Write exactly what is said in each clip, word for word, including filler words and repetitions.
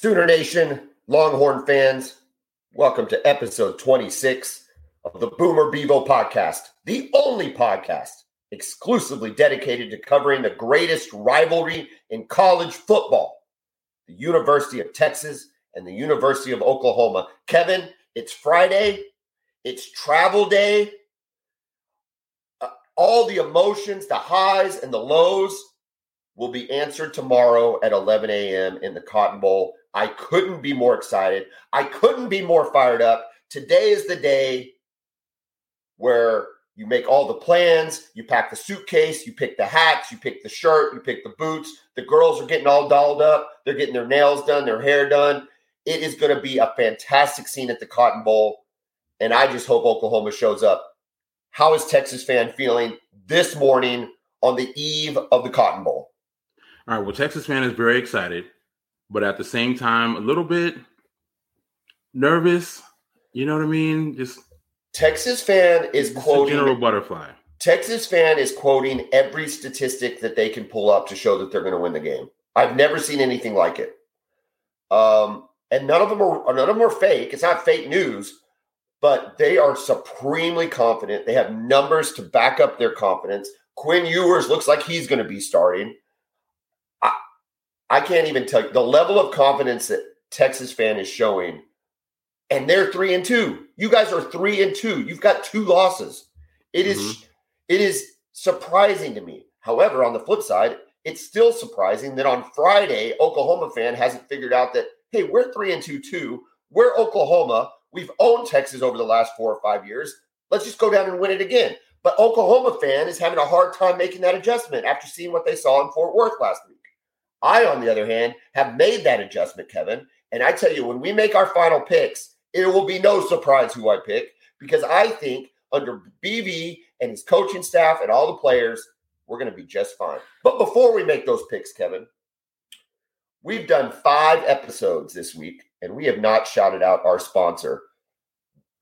Sooner Nation, Longhorn fans, welcome to episode twenty-six of the Boomer Bevo Podcast, the only podcast exclusively dedicated to covering the greatest rivalry in college football, the University of Texas and the University of Oklahoma. Kevin, it's Friday. It's travel day. Uh, all the emotions, the highs and the lows will be answered tomorrow at eleven a.m. in the Cotton Bowl. I couldn't be more excited. I couldn't be more fired up. Today is the day where you make all the plans, you pack the suitcase, you pick the hats, you pick the shirt, you pick the boots. The girls are getting all dolled up. They're getting their nails done, their hair done. It is going to be a fantastic scene at the Cotton Bowl, and I just hope Oklahoma shows up. How is Texas fan feeling this morning on the eve of the Cotton Bowl? All right, well, Texas fan is very excited, but at the same time, a little bit nervous. You know what I mean? Just... Texas fan is quoting General Butterfly. Texas fan is quoting every statistic that they can pull up to show that they're going to win the game. I've never seen anything like it, um, and none of them are none of them are fake. It's not fake news, but they are supremely confident. They have numbers to back up their confidence. Quinn Ewers looks like he's going to be starting. I I can't even tell you the level of confidence that Texas fan is showing. And they're three and two. You guys are three and two. You've got two losses. It mm-hmm. is it is surprising to me. However, on the flip side, it's still surprising that on Friday, Oklahoma fan hasn't figured out that, hey, we're three and two, too. We're Oklahoma. We've owned Texas over the last four or five years. Let's just go down and win it again. But Oklahoma fan is having a hard time making that adjustment after seeing what they saw in Fort Worth last week. I, on the other hand, have made that adjustment, Kevin. And I tell you, when we make our final picks, it will be no surprise who I pick, because I think under B V and his coaching staff and all the players, we're going to be just fine. But before we make those picks, Kevin, we've done five episodes this week, and we have not shouted out our sponsor.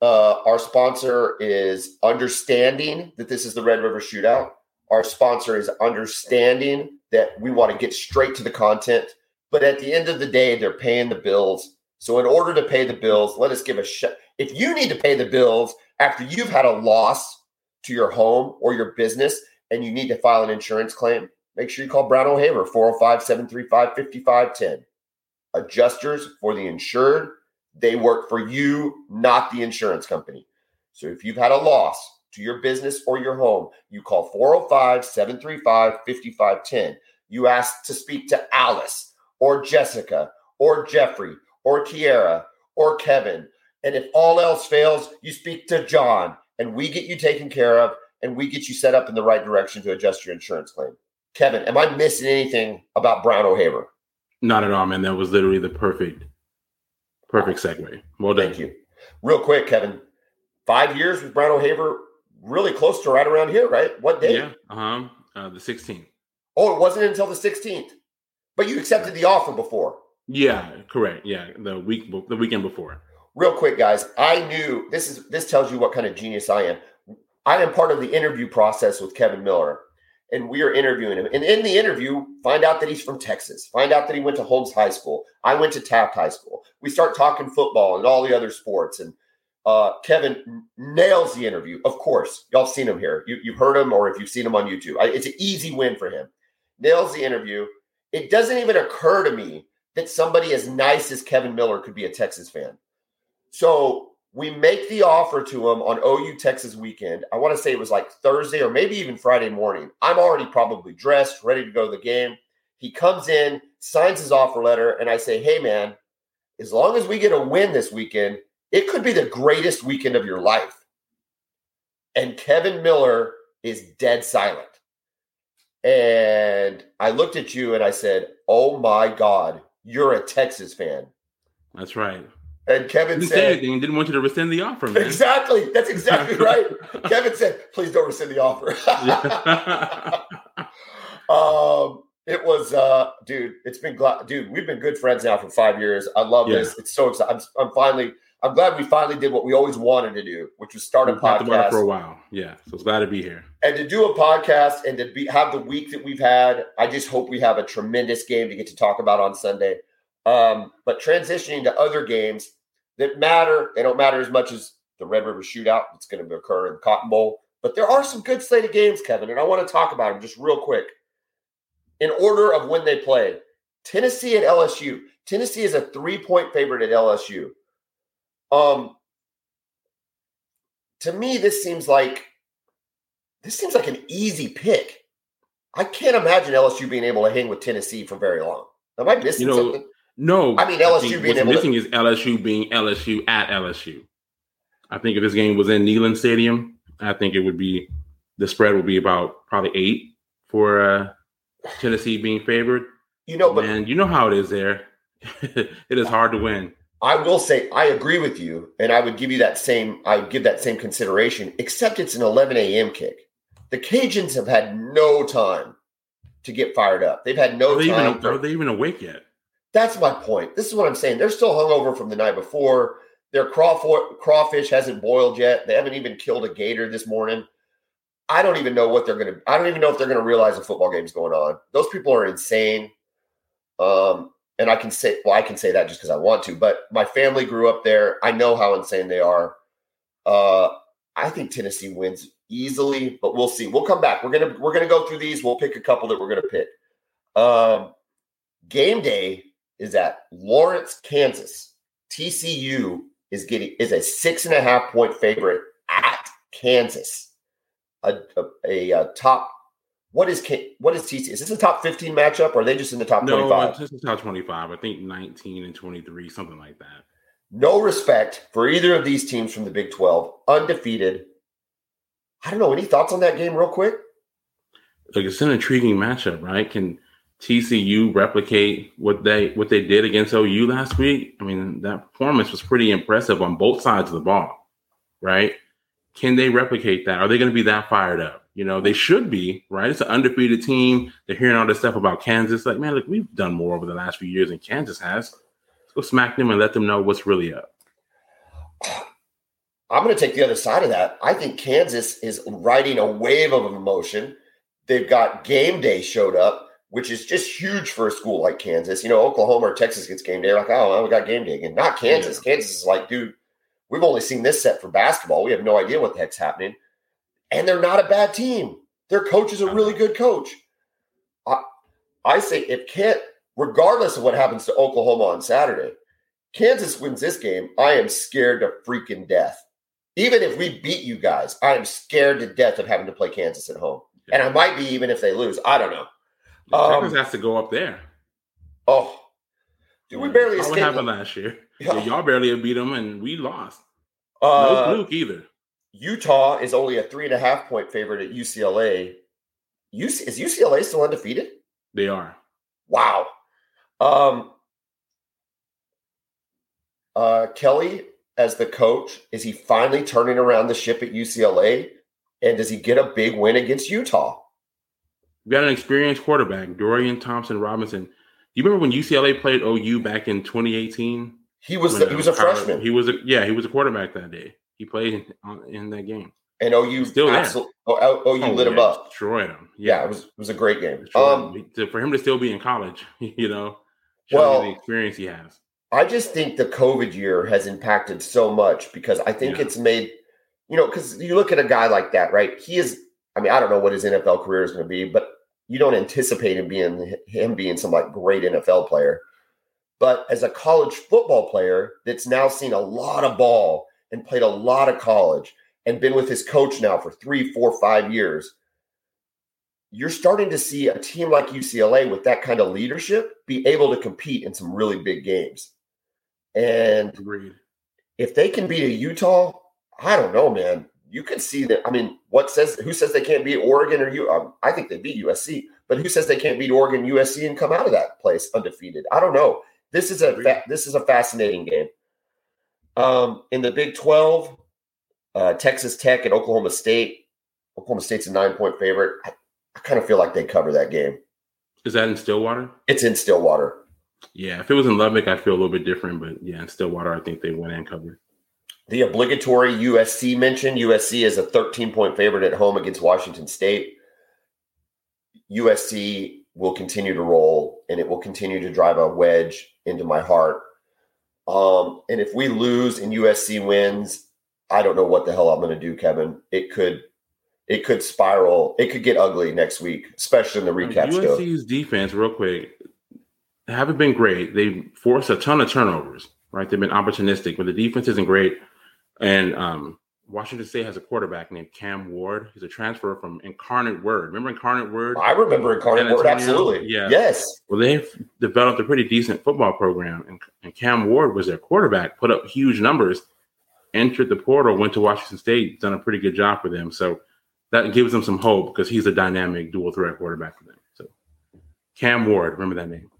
Uh, our sponsor is understanding that this is the Red River Shootout. Our sponsor is understanding that we want to get straight to the content. But at the end of the day, they're paying the bills. So in order to pay the bills, let us give a shout. If you need to pay the bills after you've had a loss to your home or your business and you need to file an insurance claim, make sure you call Brown O'Haver, four oh five, seven three five, five five one oh. Adjusters for the insured, they work for you, not the insurance company. So if you've had a loss to your business or your home, you call four oh five, seven three five, five five one oh. You ask to speak to Alice or Jessica or Jeffrey or Kiara, or Kevin. And if all else fails, you speak to John, and we get you taken care of, and we get you set up in the right direction to adjust your insurance claim. Kevin, am I missing anything about Brown O'Haver? Not at all, man. That was literally the perfect, perfect segue. Well done. Thank you. Real quick, Kevin, five years with Brown O'Haver, really close to right around here, right? What day? Yeah, uh-huh. uh, the sixteenth. Oh, it wasn't until the sixteenth. But you accepted the offer before. Yeah, correct. Yeah, the week, the weekend before. Real quick, guys. I knew this is this tells you what kind of genius I am. I am part of the interview process with Kevin Miller, and we are interviewing him. And in the interview, find out that he's from Texas. Find out that he went to Holmes High School. I went to Taft High School. We start talking football and all the other sports. And uh, Kevin nails the interview. Of course, y'all seen him here. You, you've heard him, or if you've seen him on YouTube, I, it's an easy win for him. Nails the interview. It doesn't even occur to me that somebody as nice as Kevin Miller could be a Texas fan. So we make the offer to him on O U Texas weekend. I want to say it was like Thursday or maybe even Friday morning. I'm already probably dressed, ready to go to the game. He comes in, signs his offer letter, and I say, hey, man, as long as we get a win this weekend, it could be the greatest weekend of your life. And Kevin Miller is dead silent. And I looked at you and I said, oh, my God. You're a Texas fan. That's right. And Kevin didn't said, say anything. Didn't want you to rescind the offer, man. Exactly. That's exactly right. Kevin said, please don't rescind the offer. um, it was, uh, dude, it's been, gl- dude, we've been good friends now for five years. I love yeah. this. It's so exciting. I'm, I'm finally, I'm glad we finally did what we always wanted to do, which was start We've a podcast for a while. Yeah. So it's glad to be here. And to do a podcast and to be, have the week that we've had, I just hope we have a tremendous game to get to talk about on Sunday. Um, but transitioning to other games that matter, they don't matter as much as the Red River Shootout that's going to occur in the Cotton Bowl. But there are some good slate of games, Kevin, and I want to talk about them just real quick. In order of when they played, Tennessee at L S U. Tennessee is a three-point favorite at L S U. Um, to me, this seems like this seems like an easy pick. I can't imagine L S U being able to hang with Tennessee for very long. Am I missing you know, something? No. I mean, L S U I being what's able missing to- is L S U being L S U at L S U. I think if this game was in Neyland Stadium, I think it would be the spread would be about probably eight for uh, Tennessee being favored. You know, but and you know how it is there. It is hard to win. I will say I agree with you, and I would give you that same. I would give that same consideration, except it's an eleven a.m. kick. The Cajuns have had no time to get fired up. They've had no are they time. Even, for, are they even awake yet? That's my point. This is what I'm saying. They're still hungover from the night before. Their crawf- crawfish hasn't boiled yet. They haven't even killed a gator this morning. I don't even know what they're going to. I don't even know if they're going to realize a football game's going on. Those people are insane. Um, and I can say, well, I can say that just because I want to. But my family grew up there. I know how insane they are. Uh, I think Tennessee wins easily, but we'll see. We'll come back. We're gonna we're gonna go through these. We'll pick a couple that we're gonna pick. Um, game day is at Lawrence, Kansas. T C U is getting is a six and a half point favorite at Kansas. A a, a top. What is what is T C U? Is this a top fifteen matchup, or are they just in the top twenty-five? No, it's just the top twenty-five. I think nineteen and twenty-three, something like that. No respect for either of these teams from the Big twelve, undefeated. I don't know. Any thoughts on that game real quick? Look, it's an intriguing matchup, right? Can T C U replicate what they what they did against O U last week? I mean, that performance was pretty impressive on both sides of the ball, right? Can they replicate that? Are they going to be that fired up? You know, they should be, right? It's an undefeated team. They're hearing all this stuff about Kansas. Like, man, look, we've done more over the last few years than Kansas has. Let's go smack them and let them know what's really up. I'm going to take the other side of that. I think Kansas is riding a wave of emotion. They've got game day showed up, which is just huge for a school like Kansas. You know, Oklahoma or Texas gets game day. They're like, oh, well, we got game day again. Not Kansas. Yeah. Kansas is like, dude, we've only seen this set for basketball. We have no idea what the heck's happening. And they're not a bad team. Their coach is a really good coach. I, I say it can't, regardless of what happens to Oklahoma on Saturday, Kansas wins this game. I am scared to freaking death. Even if we beat you guys, I am scared to death of having to play Kansas at home. Yeah. And I might be even if they lose. I don't know. Um, Texas has to go up there. Oh. Dude, yeah. we barely escaped. What happened last year? Yeah. Yeah, y'all barely beat them, and we lost. Uh, no fluke either. Utah is only a three-and-a-half-point favorite at U C L A. U C- is U C L A still undefeated? They are. Wow. Um, uh, Kelly... as the coach, is he finally turning around the ship at U C L A? And does he get a big win against Utah? We got an experienced quarterback, Dorian Thompson Robinson. Do you remember when U C L A played O U back in twenty eighteen? He was the, he was a college, freshman. He was a, yeah, he was a quarterback that day. He played in, in that game. And O U still absolutely oh, O U oh, lit yeah, him up, destroyed him. Yeah, yeah, it was it was a great game. Um, him. For him to still be in college, you know, showing well, the experience he has. I just think the COVID year has impacted so much because I think yeah. it's made, you know, because you look at a guy like that, right? He is, I mean, I don't know what his N F L career is going to be, but you don't anticipate him being him being some like great N F L player. But as a college football player that's now seen a lot of ball and played a lot of college and been with his coach now for three, four, five years, you're starting to see a team like U C L A with that kind of leadership be able to compete in some really big games. And agreed. If they can beat a Utah, I don't know, man. You could see that. I mean, what says who says they can't beat Oregon or you? Um, I think they beat U S C, but who says they can't beat Oregon, U S C, and come out of that place undefeated? I don't know. This is a fa- this is a fascinating game. Um, in the Big twelve, uh, Texas Tech and Oklahoma State. Oklahoma State's a nine point favorite. I, I kind of feel like they cover that game. Is that in Stillwater? It's in Stillwater. Yeah, if it was in Lubbock, I'd feel a little bit different. But, yeah, in Stillwater, I think they went and covered. The obligatory U S C mention. U S C is a thirteen-point favorite at home against Washington State. U S C will continue to roll, and it will continue to drive a wedge into my heart. Um, and if we lose and U S C wins, I don't know what the hell I'm going to do, Kevin. It could, it could spiral. It could get ugly next week, especially in the recap show. U S C's defense, real quick, haven't been great. They forced a ton of turnovers, right? They've been opportunistic, but the defense isn't great. And um, Washington State has a quarterback named Cam Ward. He's a transfer from Incarnate Word. Remember Incarnate Word? I remember Incarnate Word, absolutely. Yeah. Yes. Well, they've developed a pretty decent football program, and, and Cam Ward was their quarterback, put up huge numbers, entered the portal, went to Washington State, done a pretty good job for them. So that gives them some hope because he's a dynamic dual threat quarterback for them. So Cam Ward, remember that name.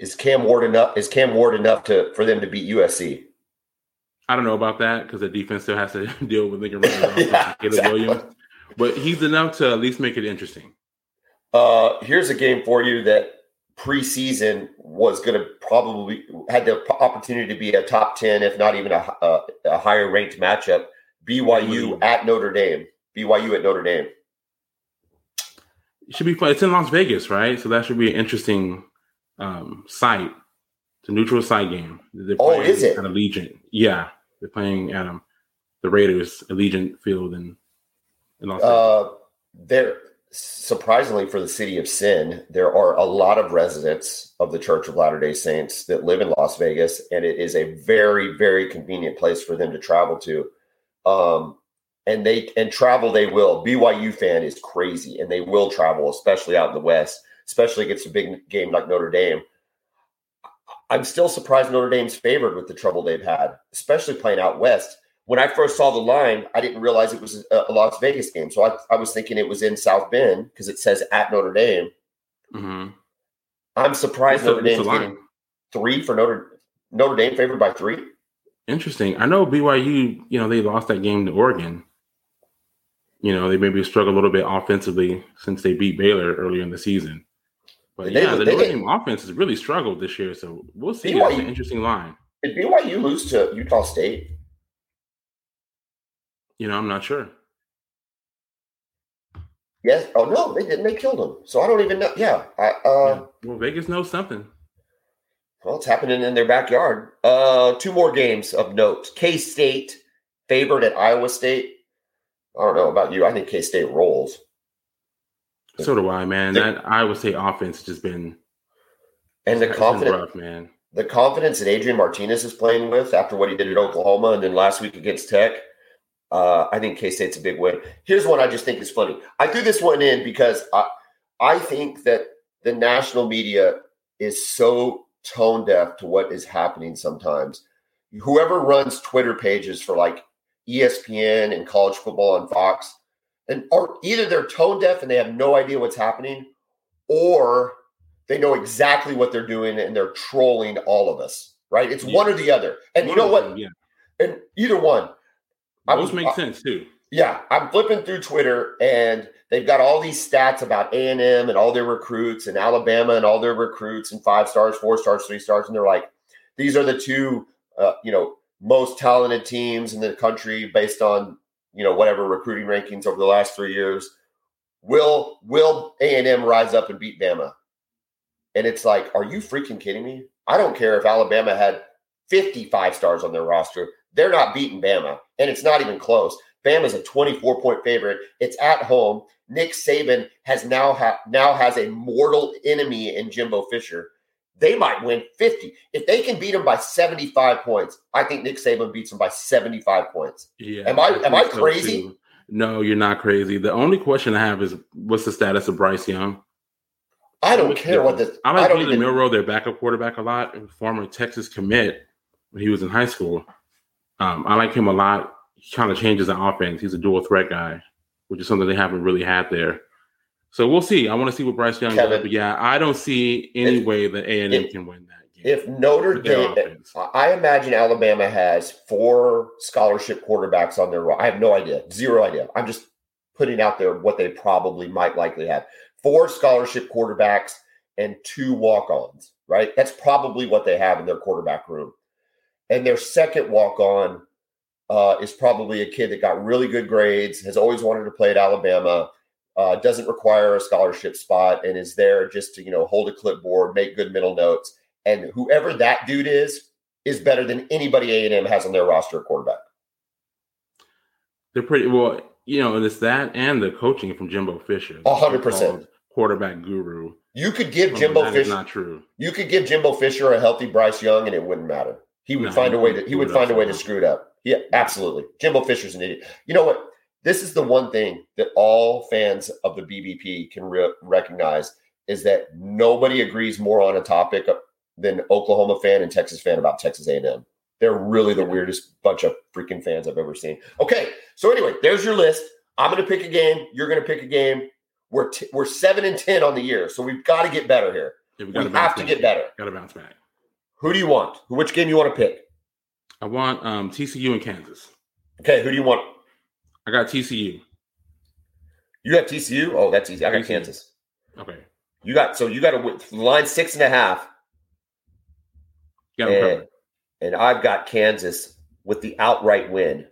Is Cam Ward enough? Is Cam Ward enough to for them to beat U S C? I don't know about that because the defense still has to deal with Lincoln Riley, yeah, exactly. Williams, but he's enough to at least make it interesting. Uh, here's a game for you that preseason was going to probably had the opportunity to be a top ten, if not even a, a, a higher ranked matchup. B Y U mm-hmm. at Notre Dame. B Y U at Notre Dame. It should be fun. It's in Las Vegas, right? So that should be an interesting um, site. It's a neutral site game. They're oh, is it? At Allegiant. Yeah. They're playing at um, the Raiders, Allegiant Field in, in Los Angeles. Uh, there, surprisingly for the city of Sin, there are a lot of residents of the Church of Latter-day Saints that live in Las Vegas, and it is a very, very convenient place for them to travel to. Um, and they and travel they will. B Y U fan is crazy, and they will travel, especially out in the West, especially against a big game like Notre Dame. I'm still surprised Notre Dame's favored with the trouble they've had, especially playing out West. When I first saw the line, I didn't realize it was a Las Vegas game. So I, I was thinking it was in South Bend because it says at Notre Dame. Mm-hmm. I'm surprised Notre Dame's getting three for Notre, Notre Dame favored by three. Interesting. I know B Y U, you know, they lost that game to Oregon. You know, they maybe struggled a little bit offensively since they beat Baylor earlier in the season. But they, yeah, the they, Notre Dame offense has really struggled this year, so we'll see. B Y U, that's an interesting line. Did B Y U lose to Utah State? You know, I'm not sure. Yes. Oh, no, they didn't. They killed them. So I don't even know. Yeah. I, uh, yeah. Well, Vegas knows something. Well, it's happening in their backyard. Uh, two more games of note. K-State favored at Iowa State. I don't know about you. I think K-State rolls. So do I, man. The, that Iowa State offense has just been and the confidence, rough, man. The confidence that Adrian Martinez is playing with after what he did at Oklahoma and then last week against Tech, uh, I think K-State's a big win. Here's one I just think is funny. I threw this one in because I, I think that the national media is so tone deaf to what is happening sometimes. Whoever runs Twitter pages for like E S P N and college football and Fox, and or either they're tone deaf and they have no idea what's happening, or they know exactly what they're doing and they're trolling all of us, right? It's yeah. one or the other. And one you know what? Them, yeah. And either one. Those make sense too. Yeah. I'm flipping through Twitter and they've got all these stats about A and M and all their recruits and Alabama and all their recruits and five stars, four stars, three stars. And they're like, these are the two, uh, you know, most talented teams in the country based on, you know, whatever recruiting rankings over the last three years. Will will A and M rise up and beat Bama? And it's like, are you freaking kidding me? I don't care if Alabama had fifty-five stars on their roster. They're not beating Bama, and it's not even close. Bama's a twenty-four point favorite. It's at home. Nick Saban has now ha- now has a mortal enemy in Jimbo Fisher. They might win fifty. If they can beat him by seventy-five points, I think Nick Saban beats him by seventy-five points. Yeah, am I, I am I crazy? So no, you're not crazy. The only question I have is, what's the status of Bryce Young? I don't what's care what the – I like Jalen Milroe, their backup quarterback, a lot. Former Texas commit when he was in high school. Um, I like him a lot. He kind of changes the offense. He's a dual threat guy, which is something they haven't really had there. So we'll see. I want to see what Bryce Young does. But, yeah, I don't see any if, way that A and M if, can win that game. If Notre Dame – I imagine Alabama has four scholarship quarterbacks on their – I have no idea. Zero idea. I'm just putting out there what they probably might likely have. Four scholarship quarterbacks and two walk-ons, right? That's probably what they have in their quarterback room. And their second walk-on uh, is probably a kid that got really good grades, has always wanted to play at Alabama – Uh, doesn't require a scholarship spot and is there just to, you know, hold a clipboard, make good middle notes. And whoever that dude is, is better than anybody A and M has on their roster at quarterback. They're pretty well, you know, and it's that and the coaching from Jimbo Fisher. A hundred percent quarterback guru. You could give Jimbo Fisher not true. You could give Jimbo Fisher a healthy Bryce Young and it wouldn't matter. He would no, find a way to he would find a way to screw it up. Yeah, absolutely. Jimbo Fisher's an idiot. You know what? This is the one thing that all fans of the B B P can re- recognize is that nobody agrees more on a topic than Oklahoma fan and Texas fan about Texas A and M. They're really the weirdest bunch of freaking fans I've ever seen. Okay, so anyway, there's your list. I'm going to pick a game. You're going to pick a game. We're t- we're seven and ten on the year, so we've got to get better here. Yeah, we we have to get better. Got to bounce back. Who do you want? Which game do you want to pick? I want um, T C U and Kansas. Okay, who do you want? I got T C U. You have T C U? Oh, that's easy. I got T C U. Kansas. Okay. You got so you got a line six and a half. Got and, and I've got Kansas with the outright win.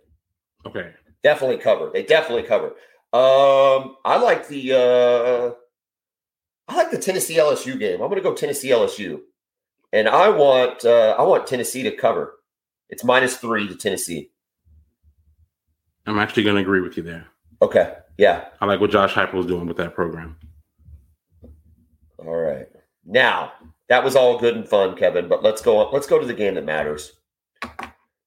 Okay. Definitely cover. They definitely cover. Um, I like the uh, I like the Tennessee L S U game. I'm going to go Tennessee L S U, and I want uh, I want Tennessee to cover. It's minus three to Tennessee. I'm actually going to agree with you there. Okay. Yeah. I like what Josh Heupel is doing with that program. All right. Now, that was all good and fun, Kevin, but let's go let's go to the game that matters.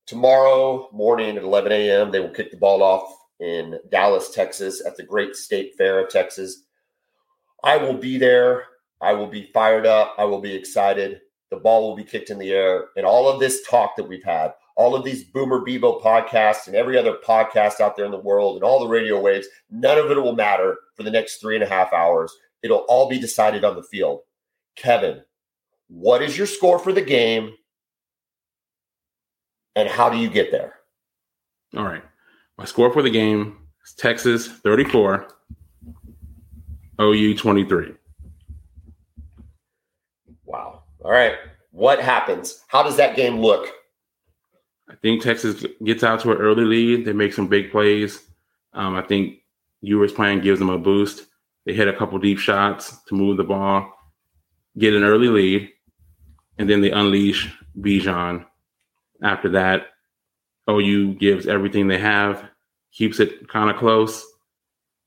Tomorrow morning at eleven a.m., they will kick the ball off in Dallas, Texas at the Great State Fair of Texas. I will be there. I will be fired up. I will be excited. The ball will be kicked in the air. And all of this talk that we've had, all of these Boomer Bevo podcasts and every other podcast out there in the world and all the radio waves, none of it will matter for the next three and a half hours. It'll all be decided on the field. Kevin, what is your score for the game? And how do you get there? All right. My score for the game is Texas thirty-four, O U twenty-three. Wow. All right. What happens? How does that game look? I think Texas gets out to an early lead. They make some big plays. Um, I think Ewers' plan gives them a boost. They hit a couple deep shots to move the ball, get an early lead, and then they unleash Bijan. After that, O U gives everything they have, keeps it kind of close,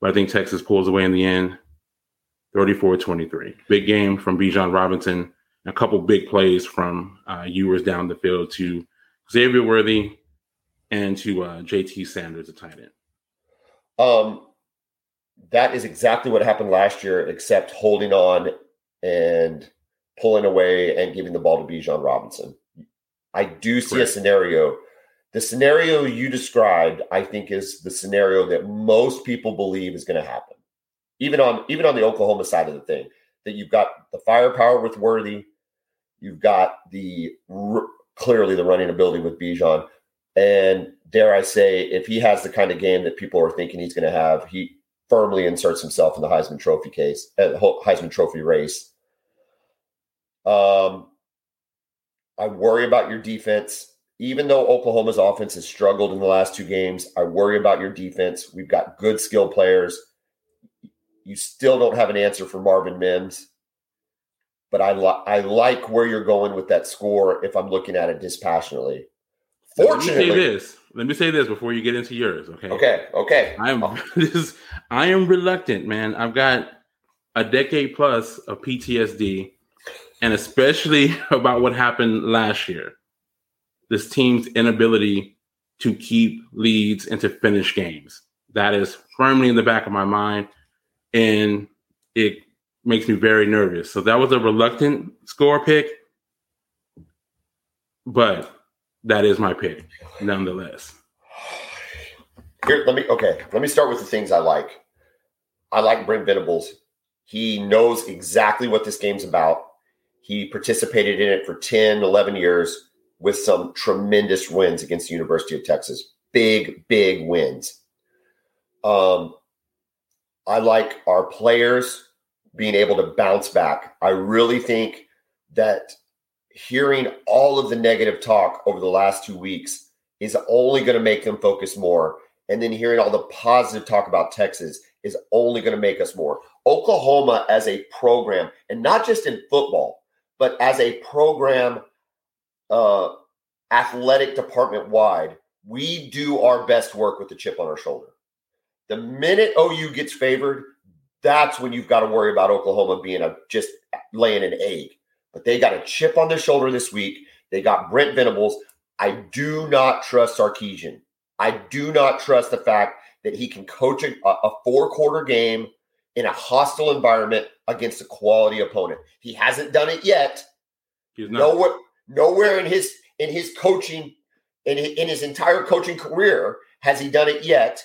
but I think Texas pulls away in the end, thirty-four twenty-three. Big game from Bijan Robinson, a couple big plays from uh, Ewers down the field to Xavier Worthy and to uh, J T Sanders, the tight end. Um, that is exactly what happened last year, except holding on and pulling away and giving the ball to Bijan Robinson. I do see Correct. a scenario. The scenario you described, I think, is the scenario that most people believe is going to happen, even on even on the Oklahoma side of the thing, that you've got the firepower with Worthy. You've got the r- clearly the running ability with Bijan. And dare I say, if he has the kind of game that people are thinking he's going to have, he firmly inserts himself in the Heisman Trophy case, uh, Heisman Trophy race. Um, I worry about your defense. Even though Oklahoma's offense has struggled in the last two games, I worry about your defense. We've got good skill players. You still don't have an answer for Marvin Mims. But I, li- I like where you're going with that score if I'm looking at it dispassionately. Fortunately, let me say this. Let me say this before you get into yours, okay? Okay, okay. I'm oh. this is, I am reluctant, man. I've got a decade plus of P T S D, and especially about what happened last year. This team's inability to keep leads and to finish games. That is firmly in the back of my mind, and it makes me very nervous. So that was a reluctant score pick, but that is my pick, nonetheless. Here, let me okay. Let me start with the things I like. I like Brent Venables. He knows exactly what this game's about. He participated in it for ten, eleven years with some tremendous wins against the University of Texas. Big, big wins. Um, I like our players being able to bounce back. I really think that hearing all of the negative talk over the last two weeks is only going to make them focus more. And then hearing all the positive talk about Texas is only going to make us more. Oklahoma as a program, and not just in football, but as a program, uh, athletic department wide, we do our best work with the chip on our shoulder. The minute O U gets favored, that's when you've got to worry about Oklahoma being a just laying an egg. But they got a chip on their shoulder this week. They got Brent Venables. I do not trust Sarkeesian. I do not trust the fact that he can coach a, a four-quarter game in a hostile environment against a quality opponent. He hasn't done it yet. He's not. Nowhere, nowhere in his in his coaching, in his, in his entire coaching career, has he done it yet.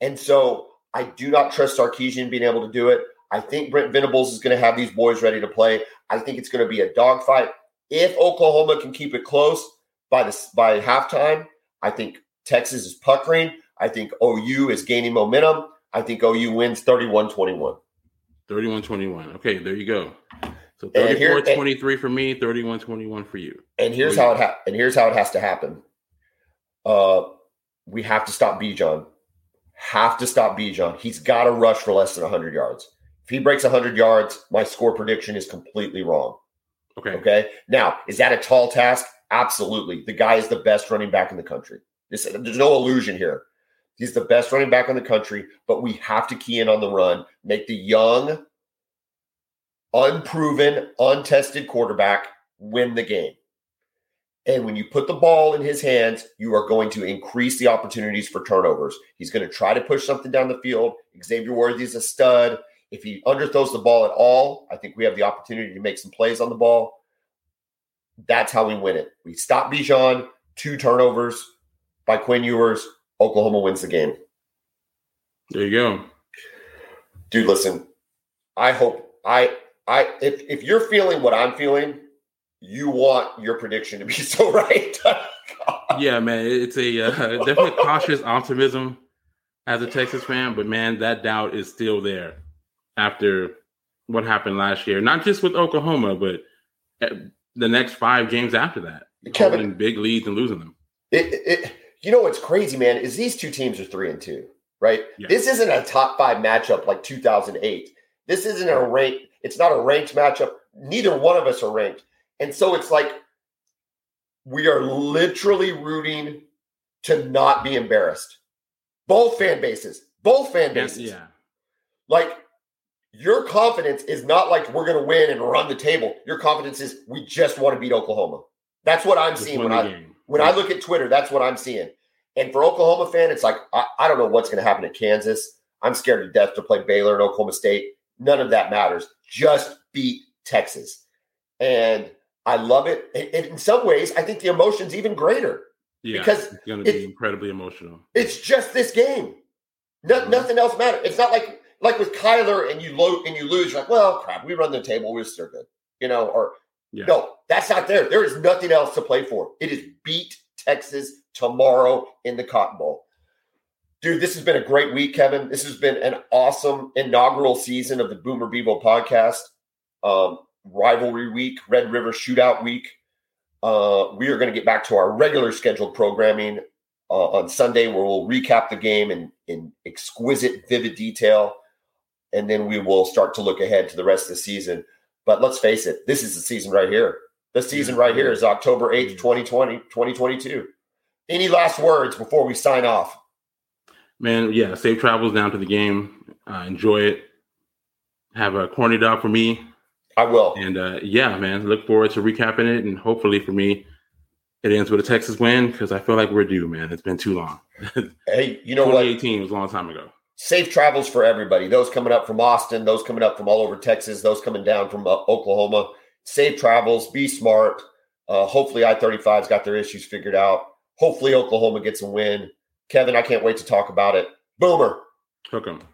And so I do not trust Sarkeesian being able to do it. I think Brent Venables is going to have these boys ready to play. I think it's going to be a dogfight. If Oklahoma can keep it close by the by halftime, I think Texas is puckering. I think O U is gaining momentum. I think O U wins thirty-one twenty-one. thirty-one twenty-one. Okay, there you go. So thirty-four twenty-three for me, thirty-one twenty-one for you. And here's how it ha- and here's how it has to happen. Uh, we have to stop Bijan. Have to stop Bijan. He's got to rush for less than one hundred yards. If he breaks one hundred yards, my score prediction is completely wrong. Okay. Okay. Now, is that a tall task? Absolutely. The guy is the best running back in the country. This, there's no illusion here. He's the best running back in the country, but we have to key in on the run, make the young, unproven, untested quarterback win the game. And when you put the ball in his hands, you are going to increase the opportunities for turnovers. He's going to try to push something down the field. Xavier Worthy is a stud. If he underthrows the ball at all, I think we have the opportunity to make some plays on the ball. That's how we win it. We stop Bijan, two turnovers by Quinn Ewers. Oklahoma wins the game. There you go. Dude, listen, I hope I I if if you're feeling what I'm feeling, you want your prediction to be so right. Yeah, man, it's a uh, definitely cautious optimism as a Texas fan, but man, that doubt is still there after what happened last year. Not just with Oklahoma, but the next five games after that. Kevin, holding big leads and losing them. It it You know what's crazy, man, is these two teams are three and two, right? Yeah. This isn't a top five matchup like two thousand eight. This isn't a ranked. It's not a ranked matchup. Neither one of us are ranked. And so it's like we are literally rooting to not be embarrassed. Both fan bases. Both fan bases. Yeah. yeah. Like your confidence is not like we're going to win and run the table. Your confidence is we just want to beat Oklahoma. That's what I'm just seeing when I – When I look at Twitter, that's what I'm seeing. And for Oklahoma fan, it's like, I, I don't know what's going to happen at Kansas. I'm scared to death to play Baylor and Oklahoma State. None of that matters. Just beat Texas. And I love it. And in some ways, I think the emotion's even greater. Yeah, because it's going to be it, incredibly emotional. It's just this game. No, mm-hmm. Nothing else matters. It's not like like with Kyler and you, lo- and you lose. You're like, well, crap, we run the table. We're still good. You know, or – Yeah. No, that's not there. There is nothing else to play for. It is beat Texas tomorrow in the Cotton Bowl. Dude, this has been a great week, Kevin. This has been an awesome inaugural season of the Boomer Bevo Podcast. Um, rivalry week, Red River Shootout week. Uh, we are going to get back to our regular scheduled programming uh, on Sunday, where we'll recap the game in, in exquisite, vivid detail. And then we will start to look ahead to the rest of the season. But let's face it, this is the season right here. The season right here is October eighth, twenty twenty, twenty twenty-two. Any last words before we sign off? Man, yeah, safe travels down to the game. Uh, enjoy it. Have a corny dog for me. I will. And, uh, yeah, man, look forward to recapping it. And hopefully for me, it ends with a Texas win because I feel like we're due, man. It's been too long. Hey, you know what? twenty eighteen was a long time ago. Safe travels for everybody. Those coming up from Austin, those coming up from all over Texas, those coming down from uh, Oklahoma. Safe travels. Be smart. Uh, hopefully I thirty-five's got their issues figured out. Hopefully Oklahoma gets a win. Kevin, I can't wait to talk about it. Boomer. Hook 'em.